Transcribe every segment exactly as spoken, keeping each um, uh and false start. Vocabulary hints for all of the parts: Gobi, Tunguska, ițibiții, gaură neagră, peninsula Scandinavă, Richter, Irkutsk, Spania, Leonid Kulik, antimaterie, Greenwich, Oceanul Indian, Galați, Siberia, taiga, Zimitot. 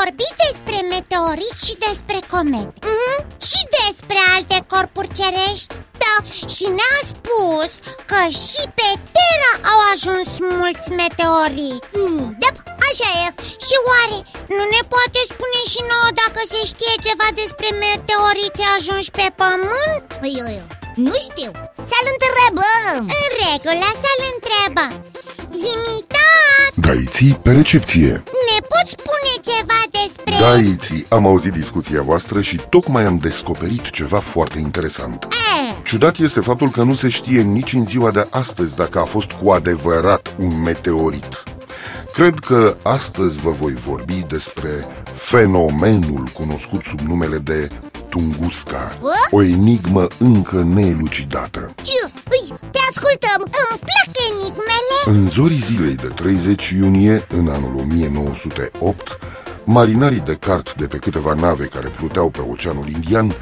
vorbit despre meteoriți și despre comete, mm-hmm. și despre alte corpuri cerești. Da, și ne-a spus că și pe Terra au ajuns mulți meteoriți. mm, Da, așa e. Și oare nu ne poate spune și nouă dacă se știe ceva despre meteoriți ajunși pe Pământ? Păi, eu, eu. nu știu. Să-l întrebăm. În regulă, să-l întrebăm. Zimitat! Daiții pe recepție. Ne poți spune ceva despre... Daiții, am auzit discuția voastră și tocmai am descoperit ceva foarte interesant. E. Ciudat este faptul că nu se știe nici în ziua de astăzi dacă a fost cu adevărat un meteorit. Cred că astăzi vă voi vorbi despre fenomenul cunoscut sub numele de Tunguska, o? o enigmă încă neelucidată. Te ascultăm! Îmi plac enigmele! În zorii zilei de treizeci iunie, în anul o mie nouă sute opt, marinarii de cart de pe câteva nave care pluteau pe Oceanul Indian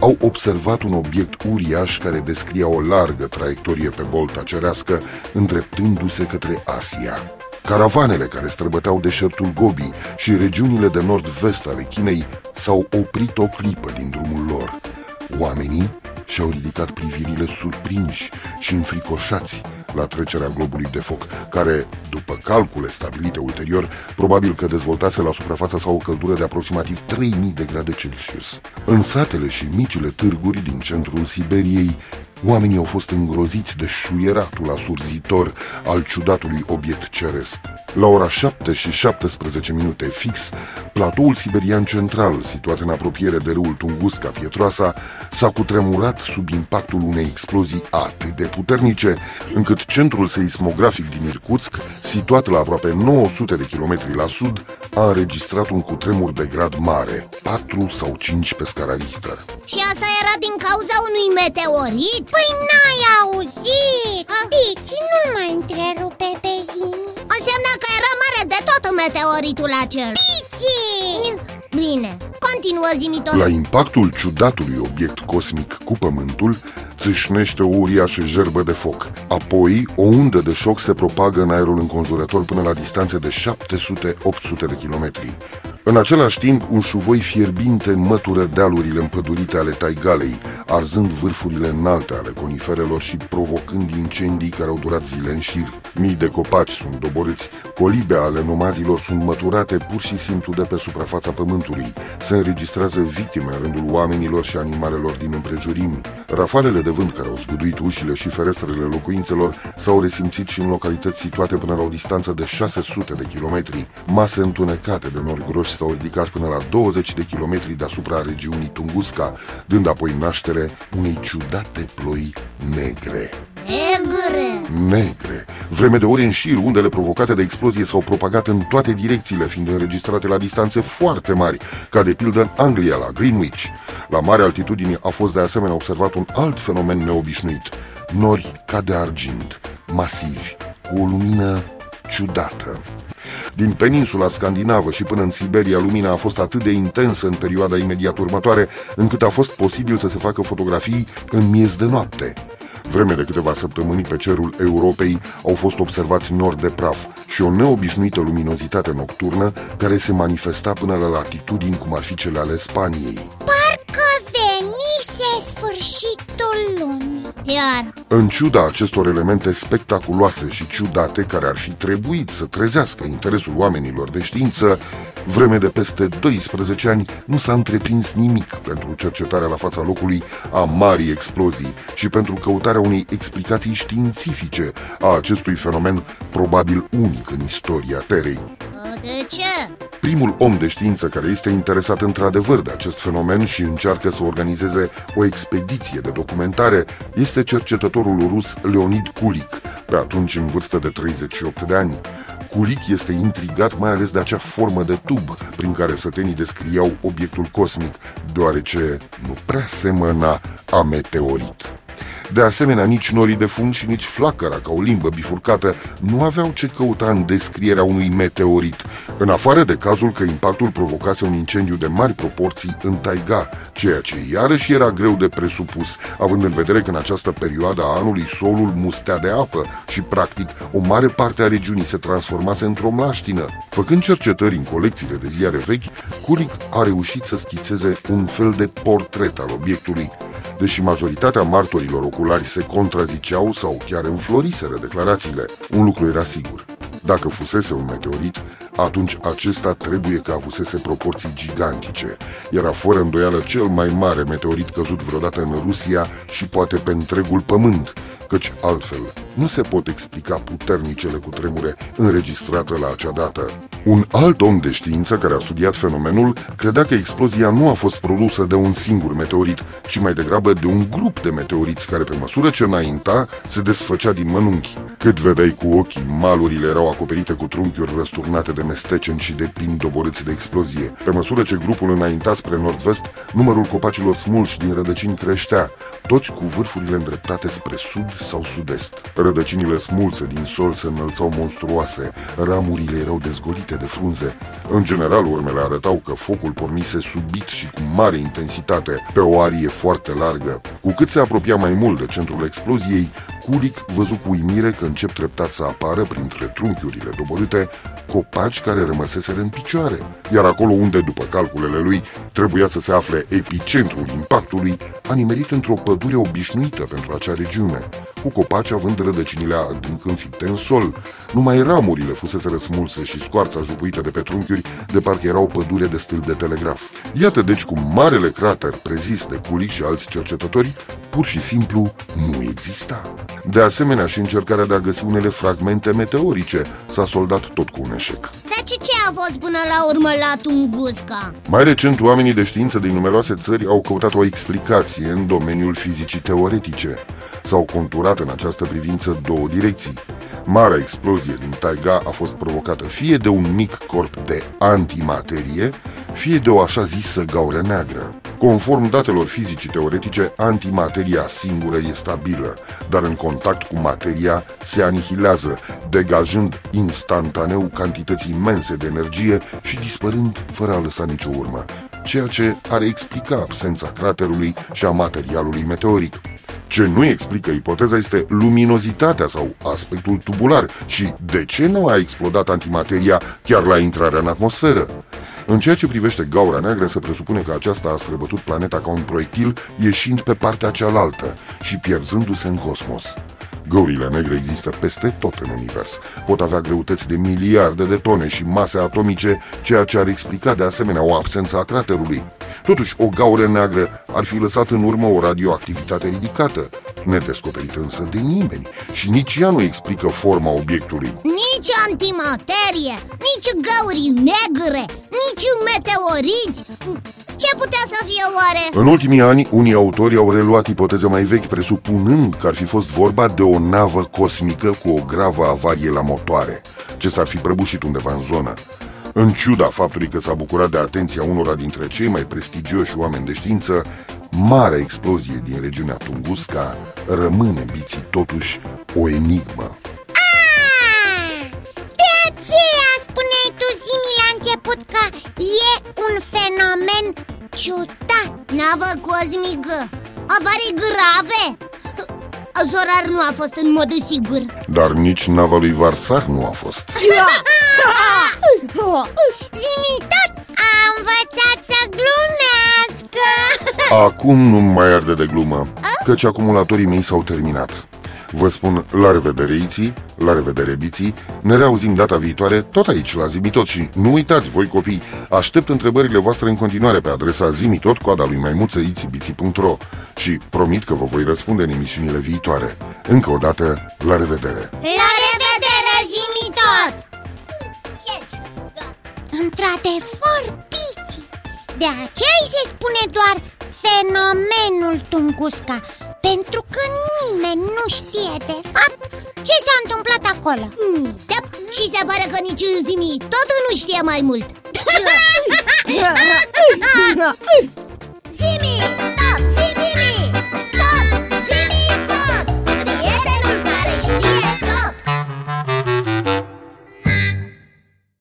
au observat un obiect uriaș care descria o largă traiectorie pe bolta cerească, îndreptându-se către Asia. Caravanele care străbăteau deșertul Gobi și regiunile de nord-vest ale Chinei s-au oprit o clipă din drumul lor. Oamenii și-au ridicat privirile surprinși și înfricoșați la trecerea globului de foc, care, după calcule stabilite ulterior, probabil că dezvoltase la suprafața sau o căldură de aproximativ trei mii de grade Celsius. În satele și micile târguri din centrul Siberiei, oamenii au fost îngroziți de șuieratul asurzitor al ciudatului obiect ceresc. La ora șapte și șaptesprezece minute fix, platoul siberian central, situat în apropiere de râul Tunguska Pietroasa, s-a cutremurat sub impactul unei explozii atât de puternice, încât centrul seismografic din Irkutsk, situat la aproape nouă sute de kilometri la sud, a înregistrat un cutremur de grad mare, patru sau cinci pe scara Richter. Și asta era din cauza unui meteorit? Păi n-ai auzit! Bici, nu mă întrerupe pe Zimi. Înseamnă că era mare de tot meteoritul acela. Bici! Bine, continuă Zimi tot. La impactul ciudatului obiect cosmic cu Pământul, țâșnește o uriașă jerbă de foc. Apoi, o undă de șoc se propagă în aerul înconjurător până la distanțe de șapte sute - opt sute de kilometri. În același timp, un șuvoi fierbinte mătură dealurile împădurite ale taigalei, arzând vârfurile înalte ale coniferelor și provocând incendii care au durat zile în șir. Mii de copaci sunt doborâți, colibe ale nomazilor sunt măturate pur și simplu de pe suprafața pământului. Se înregistrează victime în rândul oamenilor și animalelor din împrejurimi. Rafalele de vânt care au zguduit ușile și ferestrele locuințelor s-au resimțit și în localități situate până la o distanță de șase sute de kilometri. Mase întunecate de nori groși s-au ridicat până la douăzeci de kilometri deasupra regiunii Tunguska, dând apoi naștere unei ciudate ploi negre. Negre! Negre! Vreme de ore în șir, undele provocate de explozie s-au propagat în toate direcțiile, fiind înregistrate la distanțe foarte mari, ca de pildă în Anglia, la Greenwich. La mare altitudine a fost de asemenea observat un alt fenomen neobișnuit. Nori ca de argint, masivi, cu o lumină ciudată. Din peninsula Scandinavă și până în Siberia, lumina a fost atât de intensă în perioada imediat următoare, încât a fost posibil să se facă fotografii în miez de noapte. Vreme de câteva săptămâni pe cerul Europei au fost observați nori de praf și o neobișnuită luminozitate nocturnă care se manifesta până la latitudini cum ar fi cele ale Spaniei. Parcă venise sfârșitul lumii. Iar. În ciuda acestor elemente spectaculoase și ciudate care ar fi trebuit să trezească interesul oamenilor de știință, vreme de peste doisprezece ani nu s-a întreprins nimic pentru cercetarea la fața locului a marii explozii și pentru căutarea unei explicații științifice a acestui fenomen probabil unic în istoria Terei. De ce? Primul om de știință care este interesat într-adevăr de acest fenomen și încearcă să organizeze o expediție de documentare este cercetătorul rus Leonid Kulik, pe atunci în vârstă de treizeci și opt de ani. Kulik este intrigat mai ales de acea formă de tub prin care sătenii descriau obiectul cosmic, deoarece nu prea semăna a meteorit. De asemenea, nici norii de fum și nici flacăra, ca o limbă bifurcată, nu aveau ce căuta în descrierea unui meteorit, în afară de cazul că impactul provocase un incendiu de mari proporții în taiga, ceea ce iarăși era greu de presupus, având în vedere că în această perioadă a anului solul mustea de apă și, practic, o mare parte a regiunii se transformase într-o mlaștină. Făcând cercetări în colecțiile de ziare vechi, Kulik a reușit să schițeze un fel de portret al obiectului. Deși majoritatea martorilor oculari se contraziceau sau chiar înfloriseră declarațiile, un lucru era sigur. Dacă fusese un meteorit, atunci acesta trebuie că avusese proporții gigantice. Era fără îndoială cel mai mare meteorit căzut vreodată în Rusia și poate pe întregul pământ, căci altfel nu se pot explica puternicele cutremure înregistrate la acea dată. Un alt om de știință care a studiat fenomenul credea că explozia nu a fost produsă de un singur meteorit, ci mai degrabă de un grup de meteoriți care, pe măsură ce înainta, se desfăcea din mănunchi. Cât vedeai cu ochii, malurile erau acoperite cu trunchiuri răsturnate de mesteceni și de pini doborâți de explozie. Pe măsură ce grupul înainta spre nord-vest, numărul copacilor smulși din rădăcini creștea, toți cu vârfurile îndreptate spre sud sau sud-est. Rădăcinile smulse din sol se înălțau monstruoase, ramurile erau dezgolite de frunze. În general, urmele arătau că focul pornise subit și cu mare intensitate, pe o arie foarte largă. Cu cât se apropia mai mult de centrul exploziei, Kulik văzu cu uimire că încep treptat să apară printre trunchiurile doborâte copaci care rămăseseră în picioare, iar acolo unde, după calculele lui, trebuia să se afle epicentrul impactului, a nimerit într-o pădure obișnuită pentru acea regiune, cu copaci având rădăcinile adânc înfipte în sol. Numai ramurile fuseseră smulse și scoarța jupuită de pe trunchiuri, de parcă era o pădure de stâlp de telegraf. Iată deci cum marele crater prezis de Kulik și alți cercetători pur și simplu nu exista. De asemenea, și încercarea de a găsi unele fragmente meteorice s-a soldat tot cu un eșec. Deci ce a fost până la urmă la Tunguska? Mai recent, oamenii de știință din numeroase țări au căutat o explicație în domeniul fizicii teoretice. S-au conturat în această privință două direcții. Marea explozie din taiga a fost provocată fie de un mic corp de antimaterie, fie de o așa zisă gaură neagră. Conform datelor fizicii teoretice, antimateria singură e stabilă, dar în contact cu materia se anihilează, degajând instantaneu cantități imense de energie și dispărând fără a lăsa nicio urmă, ceea ce ar explica absența craterului și a materialului meteoric. Ce nu explică ipoteza este luminozitatea sau aspectul tubular și de ce nu a explodat antimateria chiar la intrarea în atmosferă. În ceea ce privește gaura neagră, se presupune că aceasta a străbătut planeta ca un proiectil, ieșind pe partea cealaltă și pierzându-se în cosmos. Găurile negre există peste tot în univers. Pot avea greutăți de miliarde de tone și mase atomice, ceea ce ar explica de asemenea o absență a craterului. Totuși, o gaură neagră ar fi lăsat în urmă o radioactivitate ridicată, nedescoperită însă de nimeni, și nici ea nu explică forma obiectului. Nici antimaterie, nici găuri negre, nici meteoriți. Ce putea să fie oare? În ultimii ani, unii autori au reluat ipoteze mai vechi, presupunând că ar fi fost vorba de o navă cosmică cu o gravă avarie la motoare, ce s-ar fi prăbușit undeva în zonă. În ciuda faptului că s-a bucurat de atenția unora dintre cei mai prestigioși oameni de știință, marea explozie din regiunea Tunguska rămâne, biții, totuși o enigmă. Ciudat! Navă cosmică! Avarii grave! Zorar nu a fost în mod sigur. Dar nici nava lui Varsar nu a fost. Zi-mi tot! A învățat să glumească! Acum nu mai arde de glumă, căci acumulatorii mei s-au terminat. Vă spun la revedere, iții, la revedere, biții. Ne reauzim data viitoare, tot aici, la Zimitot. Și nu uitați, voi copii, aștept întrebările voastre în continuare pe adresa zimitot, coada lui maimuță, ițibiții.ro. Și promit că vă voi răspunde în emisiunile viitoare. Încă o dată, la revedere! La revedere, Zimitot! Într-adevăr, biții! De aceea îi se spune doar fenomenul Tunguska, pentru că nimeni nu știe de fapt ce s-a întâmplat acolo. mm, da, Și se pare că nici în Zimi tot nu știe mai mult. Zimi!